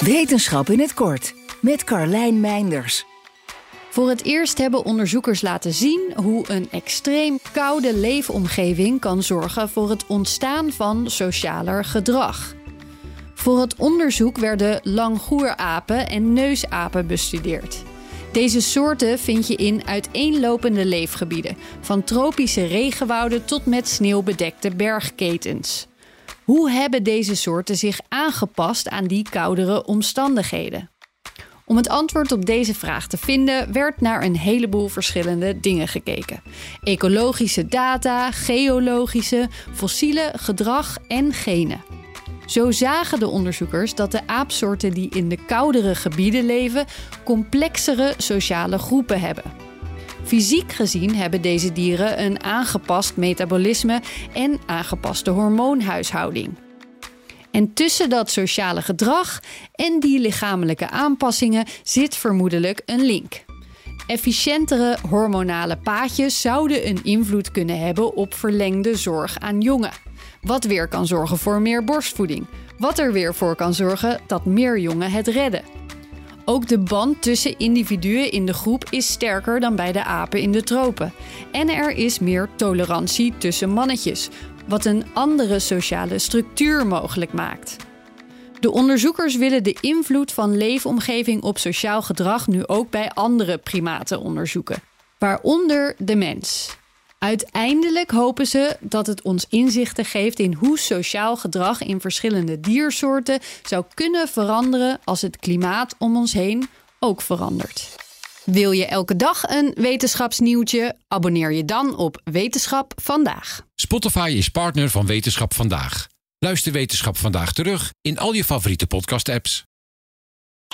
Meinders. Wetenschap in het kort met Carlijn Meinders. Voor het eerst hebben onderzoekers laten zien hoe een extreem koude leefomgeving kan zorgen voor het ontstaan van socialer gedrag. Voor het onderzoek werden langoer-apen en neusapen bestudeerd. Deze soorten vind je in uiteenlopende leefgebieden, van tropische regenwouden tot met sneeuwbedekte bergketens. Hoe hebben deze soorten zich aangepast aan die koudere omstandigheden? Om het antwoord op deze vraag te vinden, werd naar een heleboel verschillende dingen gekeken. Ecologische data, geologische, fossielen, gedrag en genen. Zo zagen de onderzoekers dat de aapsoorten die in de koudere gebieden leven, complexere sociale groepen hebben. Fysiek gezien hebben deze dieren een aangepast metabolisme en aangepaste hormoonhuishouding. En tussen dat sociale gedrag en die lichamelijke aanpassingen zit vermoedelijk een link. Efficiëntere hormonale paadjes zouden een invloed kunnen hebben op verlengde zorg aan jongen. Wat weer kan zorgen voor meer borstvoeding. Wat er weer voor kan zorgen dat meer jongen het redden. Ook de band tussen individuen in de groep is sterker dan bij de apen in de tropen. En er is meer tolerantie tussen mannetjes, wat een andere sociale structuur mogelijk maakt. De onderzoekers willen de invloed van leefomgeving op sociaal gedrag nu ook bij andere primaten onderzoeken, waaronder de mens. Uiteindelijk hopen ze dat het ons inzichten geeft in hoe sociaal gedrag in verschillende diersoorten zou kunnen veranderen als het klimaat om ons heen ook verandert. Wil je elke dag een wetenschapsnieuwtje? Abonneer je dan op Wetenschap Vandaag. Spotify is partner van Wetenschap Vandaag. Luister Wetenschap Vandaag terug in al je favoriete podcast-apps.